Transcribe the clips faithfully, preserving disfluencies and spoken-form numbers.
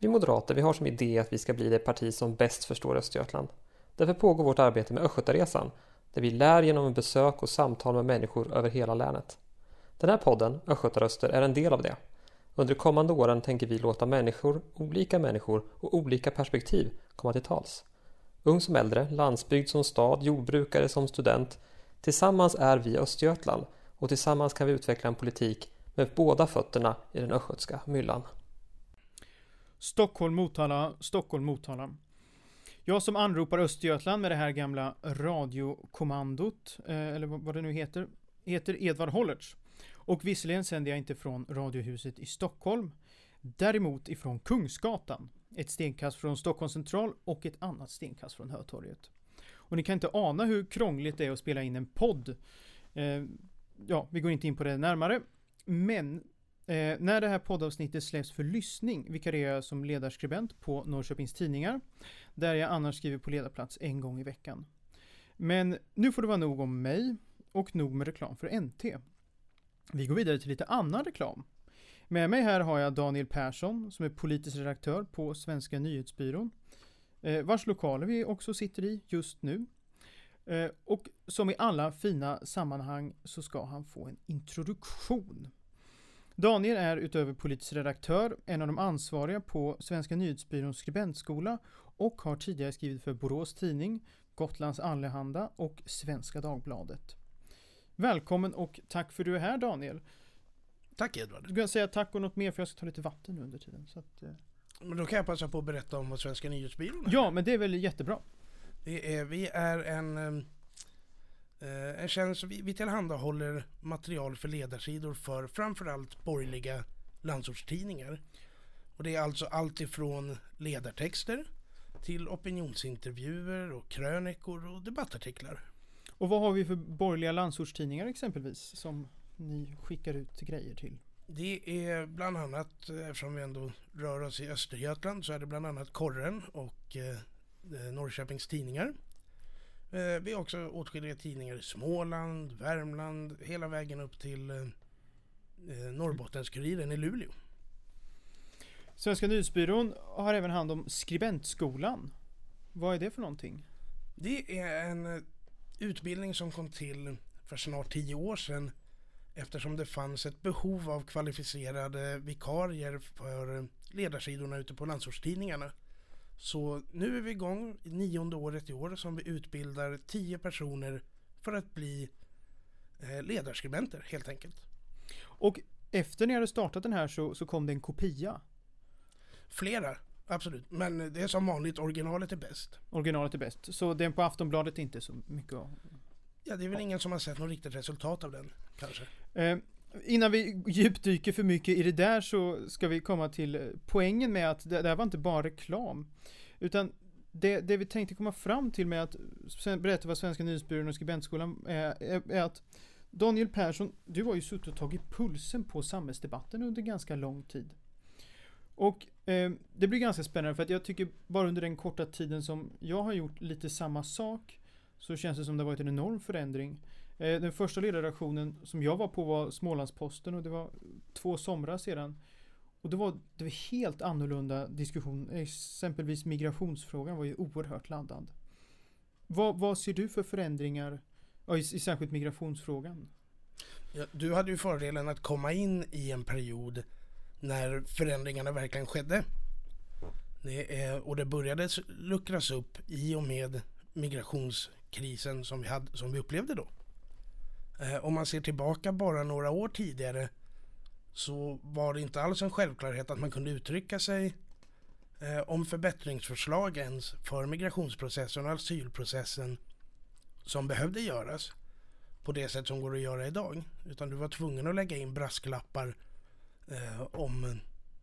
Vi moderater vi har som idé att vi ska bli det parti som bäst förstår Östgötland. Därför pågår vårt arbete med Östgötaresan, där vi lär genom besök och samtal med människor över hela länet. Den här podden, Östgötaröster, är en del av det. Under de kommande åren tänker vi låta människor, olika människor och olika perspektiv komma till tals. Ung som äldre, landsbygd som stad, jordbrukare som student. Tillsammans är vi Östgötland och tillsammans kan vi utveckla en politik med båda fötterna i den östgötska myllan. Stockholm-Motala, Stockholm-Motala. Jag som anropar Östgötland med det här gamla radiokommandot, eller vad det nu heter, heter Edvard Hollertz. Och visserligen sänder jag inte från Radiohuset i Stockholm, däremot ifrån Kungsgatan. Ett stenkast från Stockholms central och ett annat stenkast från Hötorget. Och ni kan inte ana hur krångligt det är att spela in en podd. Eh, ja, vi går inte in på det närmare. Men eh, när det här poddavsnittet släpps för lyssning vikarierar jag som ledarskribent på Norrköpings tidningar. Där jag annars skriver på ledarplats en gång i veckan. Men nu får det vara nog om mig och nog med reklam för N T. Vi går vidare till lite annan reklam. Med mig här har jag Daniel Persson som är politisk redaktör på Svenska Nyhetsbyrån. Vars lokaler vi också sitter i just nu. Och som i alla fina sammanhang så ska han få en introduktion. Daniel är utöver politisk redaktör en av de ansvariga på Svenska Nyhetsbyråns skribentskola och har tidigare skrivit för Borås tidning, Gotlands Allehanda och Svenska Dagbladet. Välkommen och tack för att du är här, Daniel. Tack, Edvard. Du kan säga tack och något mer för jag ska ta lite vatten nu under tiden. Så att, eh. Men då kan jag passa på att berätta om vad Svenska Nyhetsbyrån är. Ja, men det är väl jättebra. Det är, vi är en, eh, en tjänst, vi, vi tillhandahåller material för ledarsidor för framförallt borgerliga landsortstidningar. Och det är alltså allt ifrån ledartexter till opinionsintervjuer och krönikor och debattartiklar. Och vad har vi för borgerliga landsortstidningar exempelvis som ni skickar ut grejer till? Det är bland annat, eftersom vi ändå rör oss i Östergötland, så är det bland annat Korren och eh, Norrköpings tidningar. Eh, vi har också åtskilliga tidningar i Småland, Värmland, hela vägen upp till eh, Norrbottens-Kuriren i Luleå. Svenska Nyhetsbyrån har även hand om skribentskolan. Vad är det för någonting? Det är en utbildning som kom till för snart tio år sedan eftersom det fanns ett behov av kvalificerade vikarier för ledarsidorna ute på landsortstidningarna. Så nu är vi igång i nionde året i år som vi utbildar tio personer för att bli ledarskribenter helt enkelt. Och efter ni hade startat den här så, så kom det en kopia? Flera, absolut. Men det är som vanligt, originalet är bäst. Originalet är bäst. Så den på Aftonbladet är inte så mycket av? Ja, det är väl ingen som har sett något riktigt resultat av den, kanske. Eh, innan vi djupdyker för mycket i det där så ska vi komma till poängen med att det, det här var inte bara reklam. Utan det, det vi tänkte komma fram till med att berätta vad Svenska Nyhetsbyrån och Skribentskolan är, är, är att Daniel Persson, du har ju suttit och tagit pulsen på samhällsdebatten under ganska lång tid. Och eh, det blir ganska spännande för att jag tycker bara under den korta tiden som jag har gjort lite samma sak så känns det som det varit en enorm förändring. Eh, den första ledarredaktionen som jag var på var Smålandsposten och det var två somrar sedan. Och det var, det var helt annorlunda diskussion. Exempelvis migrationsfrågan var ju oerhört laddad. Vad, vad ser du för förändringar ja, i, i särskilt migrationsfrågan? Ja, du hade ju fördelen att komma in i en period när förändringarna verkligen skedde. Det är, och det började luckras upp i och med migrationskrisen som vi, hade, som vi upplevde då. Eh, om man ser tillbaka bara några år tidigare så var det inte alls en självklarhet att man kunde uttrycka sig eh, om förbättringsförslag ens för migrationsprocessen och asylprocessen som behövde göras på det sätt som går att göra idag. Utan du var tvungen att lägga in brasklappar eh, om,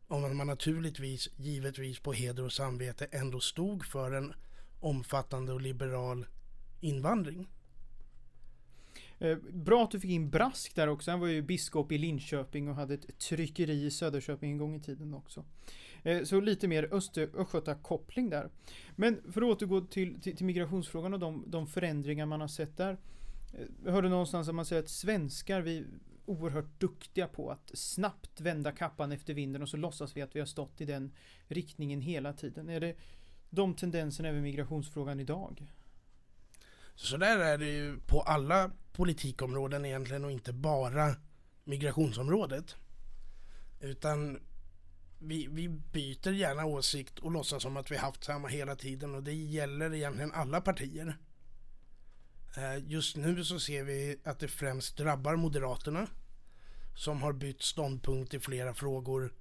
om man naturligtvis, givetvis på heder och samvete ändå stod för en omfattande och liberal invandring. Bra att du fick in Brask där också. Han var ju biskop i Linköping och hade ett tryckeri i Söderköping en gång i tiden också. Så lite mer Östgöta-koppling där. Men för att återgå till, till, till migrationsfrågan och de, de förändringar man har sett där. Jag hörde någonstans att man säger att svenskar, vi, oerhört duktiga på att snabbt vända kappan efter vinden, och så låtsas vi att vi har stått i den riktningen hela tiden. Är det de tendenserna över migrationsfrågan idag? Så där är det ju på alla politikområden egentligen, och inte bara migrationsområdet. Utan vi, vi byter gärna åsikt och låtsas som att vi haft samma hela tiden, och det gäller egentligen alla partier. Just nu så ser vi att det främst drabbar Moderaterna, som har bytt ståndpunkt i flera frågor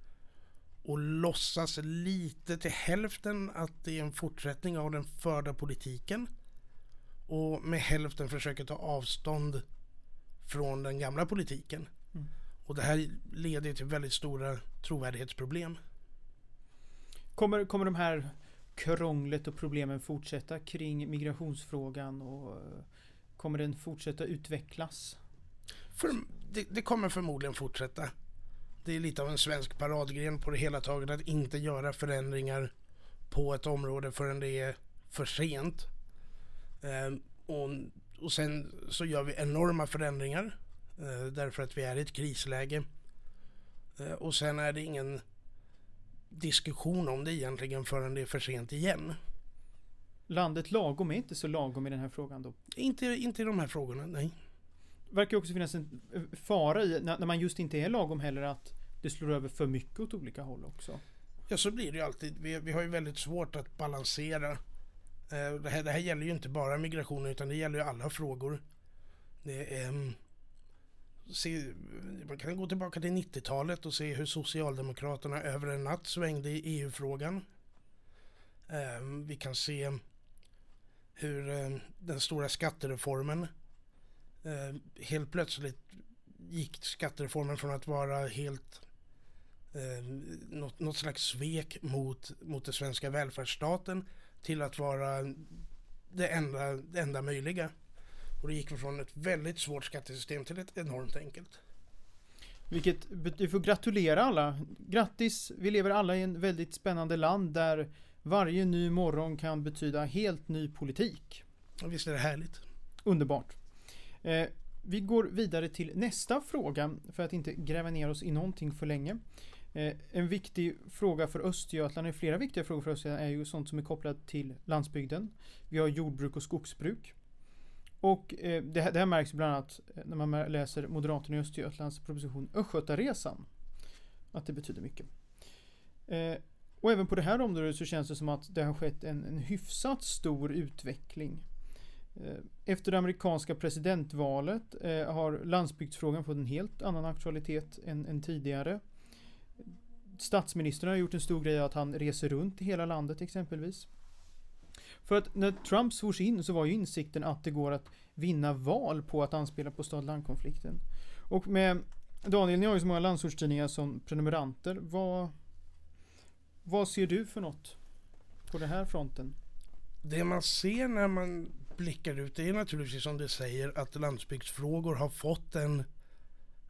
och låtsas lite till hälften att det är en fortsättning av den förda politiken, och med hälften försöker ta avstånd från den gamla politiken. Mm. Och det här leder till väldigt stora trovärdighetsproblem. Kommer, kommer de här krånglet och problemen fortsätta kring migrationsfrågan, och kommer den fortsätta utvecklas? För, det, det kommer förmodligen fortsätta. Det är lite av en svensk paradgren på det hela taget att inte göra förändringar på ett område förrän det är för sent. Ehm, och, och sen så gör vi enorma förändringar eh, därför att vi är i ett krisläge. Ehm, och sen är det ingen diskussion om det egentligen förrän det är för sent igen. Landet lagom är inte så lagom i den här frågan då? Inte, inte i de här frågorna, nej. Det verkar också finnas en fara i, när man just inte är lagom heller, att det slår över för mycket åt olika håll också. Ja, så blir det ju alltid. Vi, vi har ju väldigt svårt att balansera. Det här, det här gäller ju inte bara migration, utan det gäller ju alla frågor. Det är, se, man kan gå tillbaka till nittiotalet och se hur Socialdemokraterna över en natt svängde i E U-frågan. Vi kan se hur den stora skattereformen, helt plötsligt gick skattereformen från att vara helt eh, något, något slags svek mot, mot den svenska välfärdsstaten till att vara det enda, det enda möjliga. Och det gick från ett väldigt svårt skattesystem till ett enormt enkelt. Vilket vi får gratulera alla. Grattis, vi lever alla i en väldigt spännande land där varje ny morgon kan betyda helt ny politik. Och visst är det härligt. Underbart. Eh, vi går vidare till nästa fråga för att inte gräva ner oss i någonting för länge. Eh, en viktig fråga för Östgötland, och flera viktiga frågor för Östgötland, är ju sånt som är kopplat till landsbygden. Vi har jordbruk och skogsbruk. Och eh, det, här, det här märks bland annat när man läser Moderaterna i Östgötlands proposition Östgötaresan, att det betyder mycket. Eh, och även på det här området så känns det som att det har skett en, en hyfsat stor utveckling. Efter det amerikanska presidentvalet eh, har landsbygdsfrågan fått en helt annan aktualitet än, än tidigare. Statsministern har gjort en stor grej att han reser runt i hela landet exempelvis. För att när Trump svors in så var ju insikten att det går att vinna val på att anspela på stad-landkonflikten. Och med Daniel, ni har ju så många landsortstidningar som prenumeranter. Vad, vad ser du för något på den här fronten? Det man ser när man blickar ut, det är naturligtvis som det säger att landsbygdsfrågor har fått en,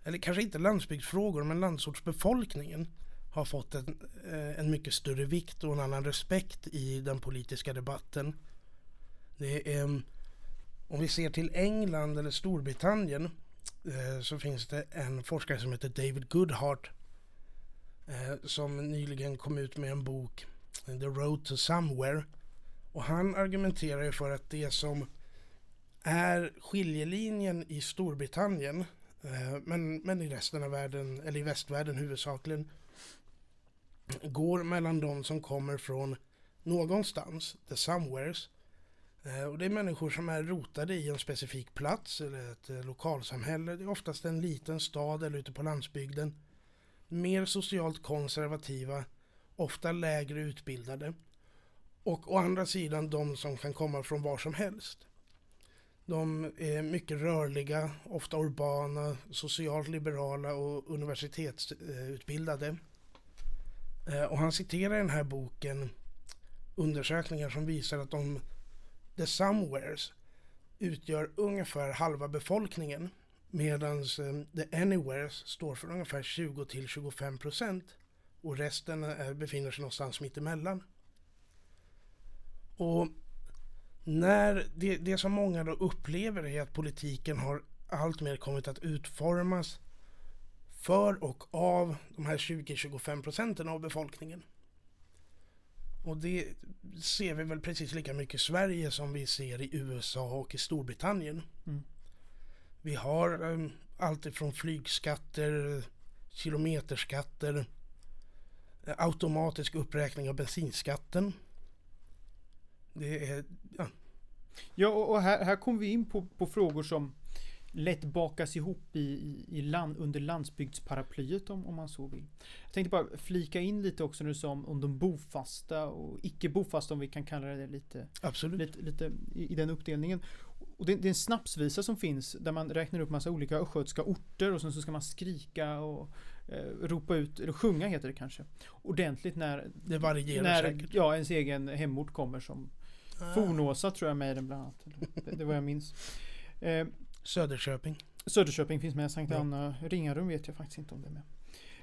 eller kanske inte landsbygdsfrågor men landsortsbefolkningen har fått en, en mycket större vikt och en annan respekt i den politiska debatten. Det är, om vi ser till England eller Storbritannien så finns det en forskare som heter David Goodhart som nyligen kom ut med en bok, The Road to Somewhere. Och han argumenterar ju för att det som är skiljelinjen i Storbritannien, eh, men, men i resten av världen, eller i västvärlden huvudsakligen, går mellan de som kommer från någonstans, the somewheres. Eh, och det är människor som är rotade i en specifik plats eller ett eh, lokalsamhälle. Det är oftast en liten stad eller ute på landsbygden. Mer socialt konservativa, ofta lägre utbildade. Och å andra sidan de som kan komma från var som helst. De är mycket rörliga, ofta urbana, socialt liberala och universitetsutbildade. Och han citerar i den här boken undersökningar som visar att de, the somewheres, utgör ungefär halva befolkningen, medan the anywheres står för ungefär tjugo till tjugofem procent och resten befinner sig någonstans mitt emellan. Och när det, det som många då upplever är att politiken har allt mer kommit att utformas för och av de här tjugo till tjugofem procenten av befolkningen. Och det ser vi väl precis lika mycket i Sverige som vi ser i U S A och i Storbritannien. Mm. Vi har um, allt ifrån flygskatter, kilometerskatter, automatisk uppräkning av bensinskatten. Det är... Ja, ja och här, här kommer vi in på, på frågor som lätt bakas ihop i, i, i land, under landsbygdsparaplyet om, om man så vill. Jag tänkte bara flika in lite också nu som om de bofasta och icke-bofasta, om vi kan kalla det lite, absolut. lite, lite i, i den uppdelningen. Och det, det är en snapsvisa som finns där man räknar upp massa olika östgötska orter och sen så ska man skrika och eh, ropa ut, eller sjunga heter det kanske, ordentligt när, det varierar när ja, ens egen hemort kommer som ah. Fornåsa tror jag med den bland annat. Det, det var jag minns. Eh, Söderköping. Söderköping finns med, Sankt Anna ringarum vet jag faktiskt inte om det är med.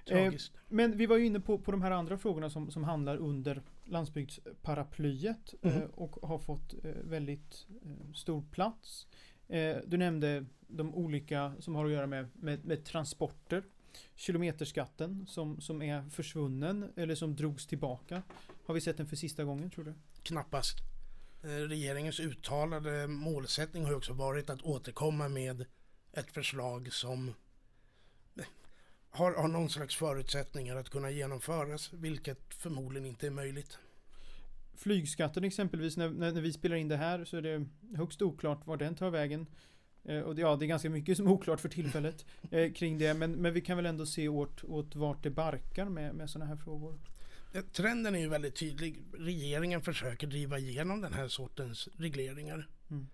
Tragiskt. Eh, men vi var ju inne på, på de här andra frågorna som, som handlar under landsbygdsparaplyet mm. eh, och har fått eh, väldigt eh, stor plats. Eh, du nämnde de olika som har att göra med, med, med transporter. Kilometerskatten som, som är försvunnen eller som drogs tillbaka. Har vi sett den för sista gången tror du? Knappast. Regeringens uttalade målsättning har också varit att återkomma med ett förslag som har, har någon slags förutsättningar att kunna genomföras, vilket förmodligen inte är möjligt. Flygskatten exempelvis, när, när vi spelar in det här så är det högst oklart var den tar vägen. Eh, och det, ja, det är ganska mycket som är oklart för tillfället eh, kring det, men, men vi kan väl ändå se åt, åt vart det barkar med, med sådana här frågor. Trenden är ju väldigt tydlig. Regeringen försöker driva igenom den här sortens regleringar. Mm.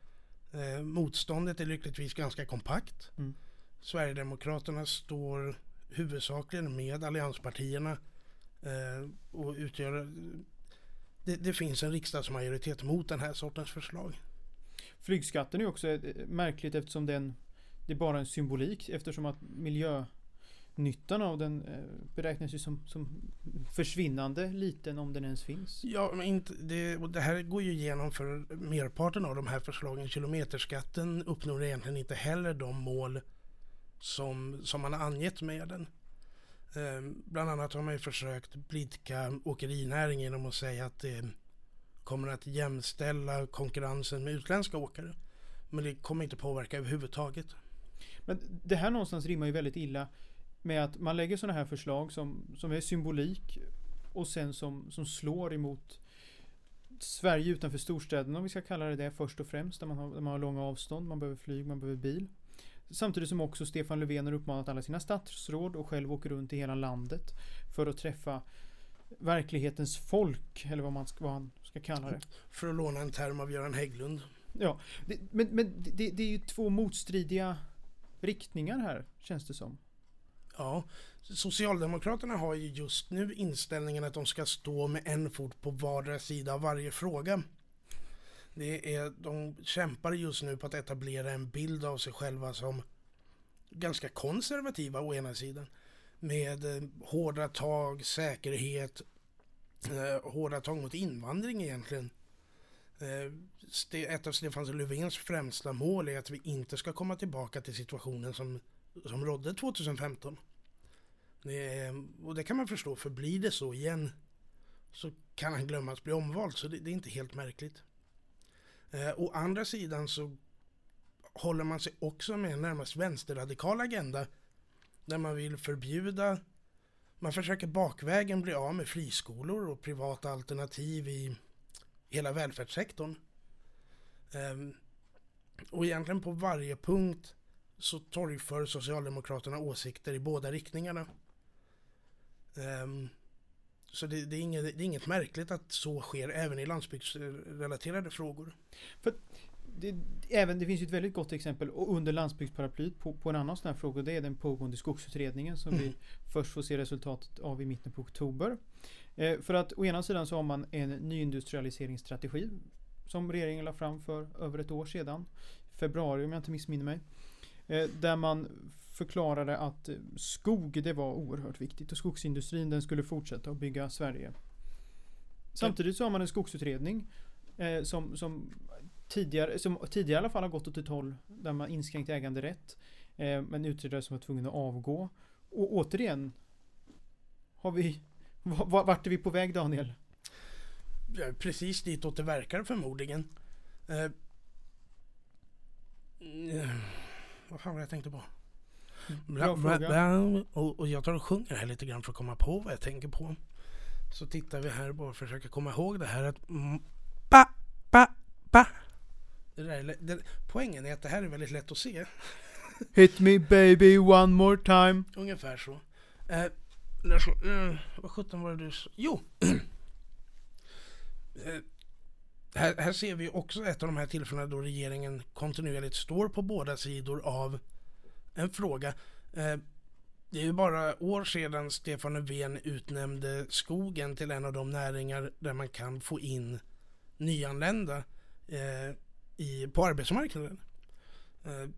Eh, motståndet är lyckligtvis ganska kompakt. Mm. Sverigedemokraterna står huvudsakligen med allianspartierna eh, och utgör... Det, det finns en riksdagsmajoritet mot den här sortens förslag. Flygskatten är också märkligt eftersom den, det är bara en symbolik eftersom att miljö... Nyttan av den beräknas ju som, som försvinnande liten om den ens finns. Ja, men inte, det, det här går ju igenom för merparten av de här förslagen. Kilometerskatten uppnår egentligen inte heller de mål som, som man har angett med den. Eh, bland annat har man ju försökt blidka åkerinäringen genom att säga att det kommer att jämställa konkurrensen med utländska åkare. Men det kommer inte påverka överhuvudtaget. Men det här någonstans rimmar ju väldigt illa med att man lägger sådana här förslag som, som är symbolik och sen som, som slår emot Sverige utanför storstäderna, om vi ska kalla det det först och främst, där man har, där man har långa avstånd, man behöver flyg, man behöver bil. Samtidigt som också Stefan Löfven har uppmanat alla sina statsråd och själv åker runt i hela landet för att träffa verklighetens folk, eller vad man ska, vad han ska kalla det. För att låna en term av Göran Hägglund. Ja, det, men, men det, det är ju två motstridiga riktningar här, känns det som. Ja, Socialdemokraterna har ju just nu inställningen att de ska stå med en fot på vardera sida av varje fråga. Det är, de kämpar just nu på att etablera en bild av sig själva som ganska konservativa å ena sidan. Med eh, hårda tag, säkerhet, eh, hårda tag mot invandring egentligen. Eh, ett av Stefan Löfvens främsta mål är att vi inte ska komma tillbaka till situationen som... som rådde tjugo femton. Det, och det kan man förstå, för blir det så igen så kan han glömma att bli omvald, så det, det är inte helt märkligt. Eh, å andra sidan så håller man sig också med en närmast vänsterradikal agenda där man vill förbjuda, man försöker bakvägen bli av med friskolor och privata alternativ i hela välfärdssektorn. Eh, och egentligen på varje punkt så torgför Socialdemokraterna åsikter i båda riktningarna. Um, så det, det, är inget, det är inget märkligt att så sker även i landsbygdsrelaterade frågor. För det, även, det finns ju ett väldigt gott exempel under landsbygdsparaplyet på, på en annan sån här fråga. Det är den pågående skogsutredningen som mm. vi först får se resultatet av i mitten på oktober. Eh, för att å ena sidan så har man en nyindustrialiseringsstrategi som regeringen la fram för över ett år sedan. Februari om jag inte missminner mig. Där man förklarade att skog, det var oerhört viktigt och skogsindustrin den skulle fortsätta att bygga Sverige. Samtidigt så har man en skogsutredning eh, som, som, tidigare, som tidigare i alla fall har gått åt ett håll där man inskränkt äganderätt, eh, men utredare som var tvungen att avgå Och återigen, har vi, vart är vi på väg, Daniel? Ja, precis ditåt det verkar förmodligen. Eh, vad fan var jag tänkte på? Bra fråga. Och, och jag tar och sjunger här lite grann för att komma på vad jag tänker på. Så tittar vi här och bara försöker komma ihåg det här att ba, ba, ba. Det där, det, poängen är att det här är väldigt lätt att se. Hit me baby one more time. Ungefär så. Eh, eh, vad sjutton var det du sa? Jo! eh, här, här ser vi också ett av de här tillfällena då regeringen kontinuerligt står på båda sidor av en fråga. Eh, det är ju bara år sedan Stefan Löfven utnämnde skogen till en av de näringar där man kan få in nyanlända eh, i, på arbetsmarknaden.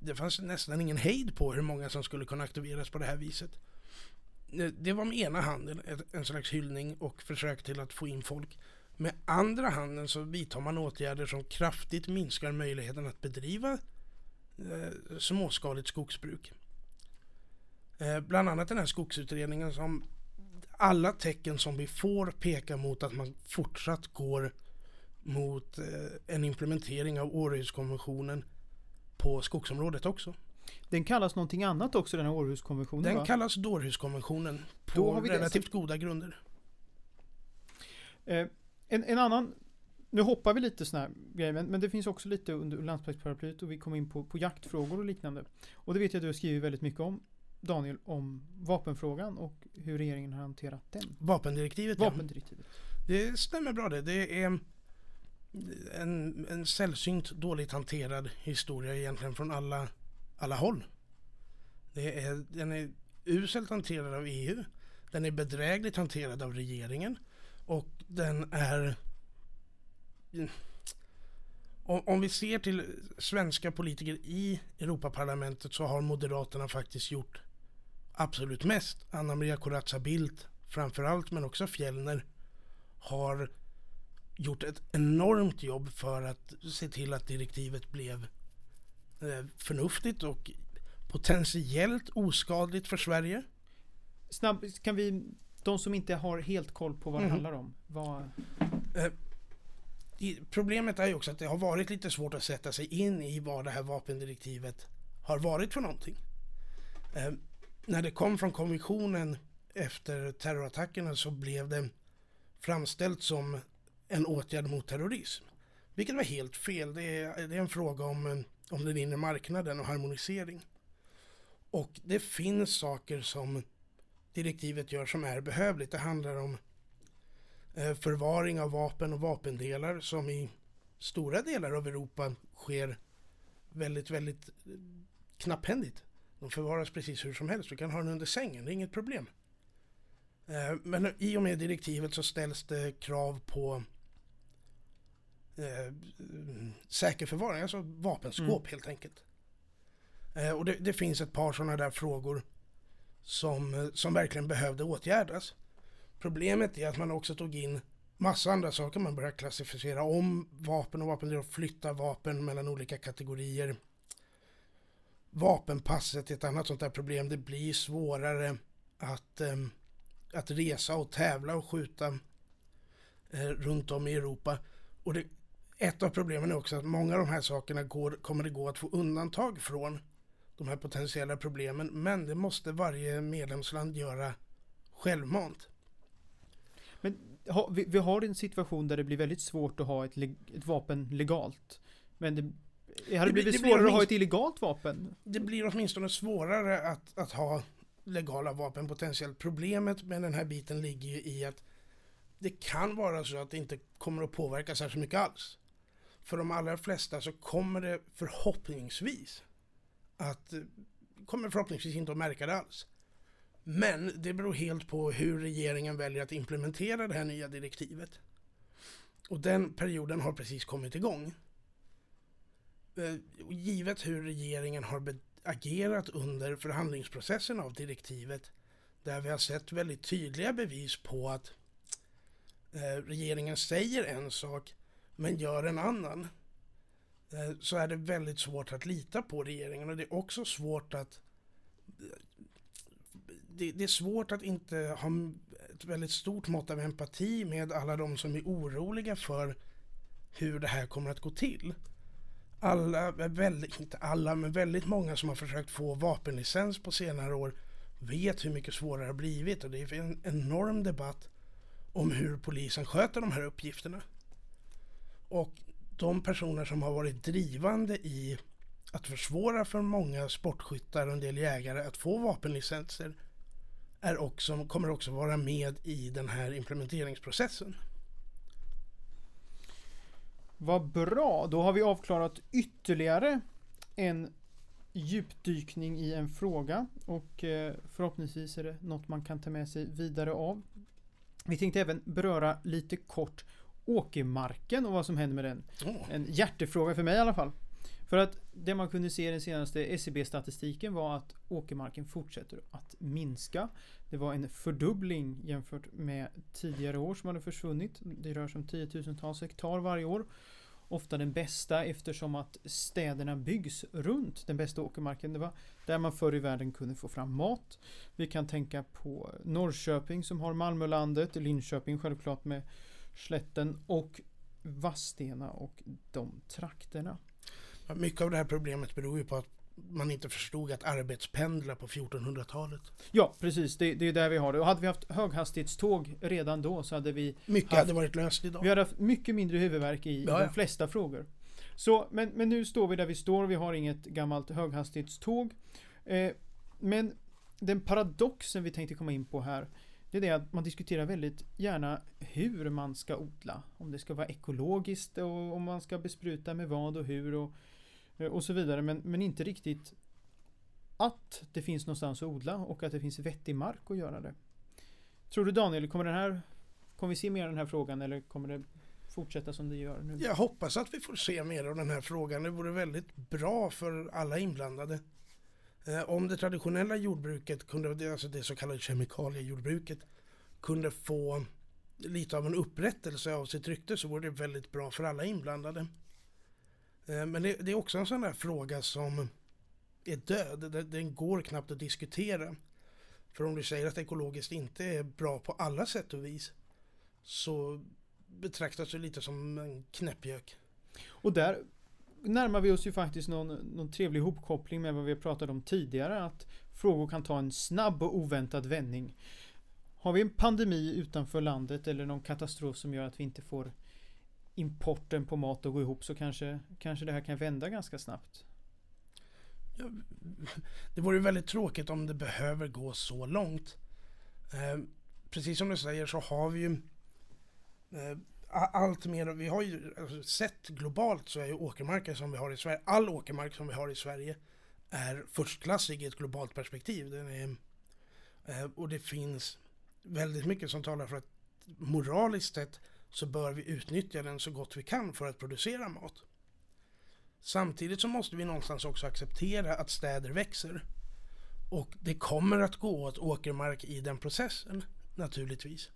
Det fanns nästan ingen hejd på hur många som skulle kunna aktiveras på det här viset. Det var med ena handen en slags hyllning och försök till att få in folk. Med andra handen så vidtar man åtgärder som kraftigt minskar möjligheten att bedriva eh, småskaligt skogsbruk. Eh, bland annat den här skogsutredningen som alla tecken som vi får pekar mot att man fortsatt går mot eh, en implementering av Århuskonventionen på skogsområdet också. Den kallas någonting annat också, den här Århuskonventionen. Den va? kallas Dårhuskonventionen på har vi relativt det. goda grunder. Eh, en, en annan, nu hoppar vi lite sån här grejer, men, men det finns också lite under landsbygdsparaplyet och vi kommer in på, på jaktfrågor och liknande. Och det vet jag att du har skrivit väldigt mycket om, Daniel, om vapenfrågan och hur regeringen har hanterat den. Vapendirektivet, Vapendirektivet. Ja. Det stämmer bra det. Det är En, en sällsynt dåligt hanterad historia egentligen från alla, alla håll. Det är, den är uselt hanterad av E U. Den är bedrägligt hanterad av regeringen. Och den är... Om, om vi ser till svenska politiker i Europaparlamentet så har Moderaterna faktiskt gjort absolut mest. Anna Maria Corazza Bildt framförallt, men också Fjellner har gjort ett enormt jobb för att se till att direktivet blev eh, förnuftigt och potentiellt oskadligt för Sverige. Snabbt, kan vi, de som inte har helt koll på vad det mm. handlar om, vad... Eh, problemet är ju också att det har varit lite svårt att sätta sig in i vad det här vapendirektivet har varit för någonting. Eh, när det kom från kommissionen efter terrorattackerna så blev det framställt som en åtgärd mot terrorism. Vilket var helt fel. Det är, det är en fråga om, om den inre marknaden och harmonisering. Och det finns saker som direktivet gör som är behövligt. Det handlar om eh, förvaring av vapen och vapendelar som i stora delar av Europa sker väldigt, väldigt knapphändigt. De förvaras precis hur som helst. Du kan ha den under sängen, det är inget problem. Eh, men i och med direktivet så ställs det krav på Eh, säker förvaring, alltså vapenskåp mm. helt enkelt. Eh, och det, det finns ett par sådana där frågor som, som verkligen behövde åtgärdas. Problemet är att man också tog in massa andra saker. Man började klassificera om vapen och vapendelar, flytta vapen mellan olika kategorier. Vapenpasset är ett annat sånt där problem. Det blir svårare att eh, att resa och tävla och skjuta eh, runt om i Europa. Och det, ett av problemen är också att många av de här sakerna går, kommer det gå att få undantag från de här potentiella problemen, men det måste varje medlemsland göra självmant. Men ha, vi, vi har en situation där det blir väldigt svårt att ha ett, ett vapen legalt, men det, det hade det blivit det svårare blir att ha ett illegalt vapen. Det blir åtminstone svårare att, att ha legala vapen potentiellt. Problemet med den här biten ligger ju i att det kan vara så att det inte kommer att påverka särskilt mycket alls. För de allra flesta så kommer det förhoppningsvis att kommer förhoppningsvis inte att märka det alls. Men det beror helt på hur regeringen väljer att implementera det här nya direktivet. Och den perioden har precis kommit igång. Givet hur regeringen har be- agerat under förhandlingsprocessen av direktivet, där vi har sett väldigt tydliga bevis på att eh, regeringen säger en sak men gör en annan, eh, så är det väldigt svårt att lita på regeringen. Och det är också svårt att det, det är svårt att inte ha ett väldigt stort mått av empati med alla de som är oroliga för hur det här kommer att gå till. Alla, väldigt, inte alla, men väldigt många som har försökt få vapenlicens på senare år vet hur mycket svårare det har blivit, och det är en enorm debatt om hur polisen sköter de här uppgifterna. Och de personer som har varit drivande i att försvåra för många sportskyttar och en del jägare att få vapenlicenser är också, kommer också vara med i den här implementeringsprocessen. Vad bra, då har vi avklarat ytterligare en djupdykning i en fråga, och förhoppningsvis är det något man kan ta med sig vidare av. Vi tänkte även beröra lite kort åkermarken och vad som händer med den. Oh. En hjärtefråga för mig i alla fall. För att det man kunde se i den senaste S C B-statistiken var att åkermarken fortsätter att minska. Det var en fördubbling jämfört med tidigare år som hade försvunnit. Det rör sig om tiotusentals hektar varje år. Ofta den bästa, eftersom att städerna byggs runt den bästa åkermarken. Det var där man förr i världen kunde få fram mat. Vi kan tänka på Norrköping som har Malmölandet, Linköping självklart med slätten och Vastena och de trakterna. Mycket av det här problemet beror ju på att man inte förstod att arbetspendla på fjortonhundratalet. Ja, precis. Det, det är där vi har det. Och hade vi haft höghastighetståg redan då så hade vi... Mycket haft, hade varit löst idag. Vi hade haft mycket mindre huvudvärk i ja, ja. de flesta frågor. Så, men, men nu står vi där vi står. Vi har inget gammalt höghastighetståg. Eh, men den paradoxen vi tänkte komma in på här, det är det att man diskuterar väldigt gärna hur man ska odla. Om det ska vara ekologiskt och om man ska bespruta med vad och hur och... och så vidare, men, men inte riktigt att det finns någonstans att odla och att det finns vettig mark att göra det. Tror du, Daniel, kommer den här kommer vi se mer av den här frågan, eller kommer det fortsätta som det gör nu? Jag hoppas att vi får se mer av den här frågan. Det vore väldigt bra för alla inblandade. Eh, om det traditionella jordbruket, kunde, alltså det så kallade kemikaliejordbruket, kunde få lite av en upprättelse av sitt rykte, så vore det väldigt bra för alla inblandade. Men det, det är också en sån där fråga som är död. Den går knappt att diskutera. För om du säger att ekologiskt inte är bra på alla sätt och vis, så betraktas det lite som en knäppjök. Och där närmar vi oss ju faktiskt någon, någon trevlig hopkoppling med vad vi pratade om tidigare. Att frågor kan ta en snabb och oväntad vändning. Har vi en pandemi utanför landet eller någon katastrof som gör att vi inte får importen på mat och gå ihop, så kanske, kanske det här kan vända ganska snabbt. Ja, det vore väldigt tråkigt om det behöver gå så långt. Eh, precis som du säger så har vi ju eh, allt mer, vi har ju alltså, sett globalt så är ju åkermarken som vi har i Sverige, all åkermark som vi har i Sverige är förstklassig i ett globalt perspektiv. Den är, eh, och det finns väldigt mycket som talar för att moraliskt sett så bör vi utnyttja den så gott vi kan för att producera mat. Samtidigt så måste vi någonstans också acceptera att städer växer. Och det kommer att gå åt åkermark i den processen, naturligtvis.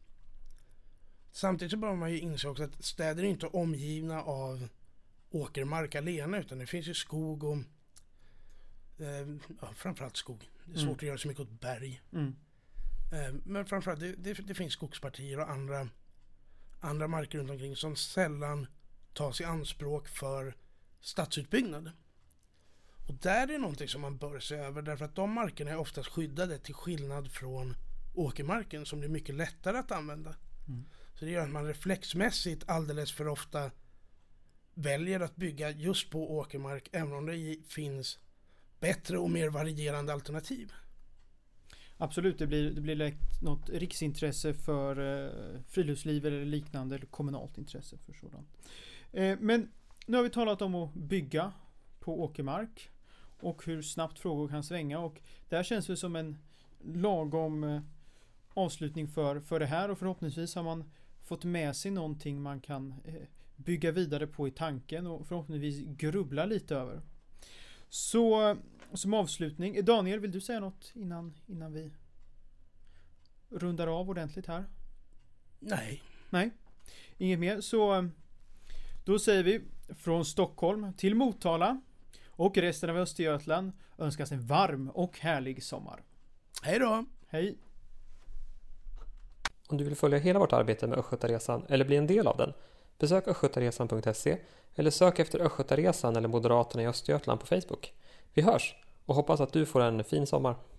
Samtidigt så bör man ju inse också att städer är inte omgivna av åkermark alena, utan det finns ju skog och eh, ja, framförallt skog. Det är svårt mm. att göra så mycket åt berg. Mm. Eh, men framförallt, det, det, det finns skogspartier och andra andra marker runt omkring som sällan tas i anspråk för stadsutbyggnad. Och där är någonting som man bör se över, därför att de markerna är oftast skyddade till skillnad från åkermarken som det är mycket lättare att använda. Mm. Så det gör att man reflexmässigt alldeles för ofta väljer att bygga just på åkermark, även om det finns bättre och mer varierande alternativ. Absolut, det blir, det blir lätt något riksintresse för eh, friluftsliv eller liknande, eller kommunalt intresse för sådant. Eh, men nu har vi talat om att bygga på åkermark och hur snabbt frågor kan svänga, och det här känns väl som en lagom eh, avslutning för, för det här, och förhoppningsvis har man fått med sig någonting man kan eh, bygga vidare på i tanken och förhoppningsvis grubbla lite över. Så som avslutning, Daniel, vill du säga något innan, innan vi rundar av ordentligt här? Nej. Nej, inget mer. Så då säger vi från Stockholm till Motala och resten av Östergötland önskas en varm och härlig sommar. Hej då! Hej! Om du vill följa hela vårt arbete med Östgötaresan eller bli en del av den, besök östgötaresan punkt se eller sök efter Östgötaresan eller Moderaterna i Östergötland på Facebook. Vi hörs och hoppas att du får en fin sommar!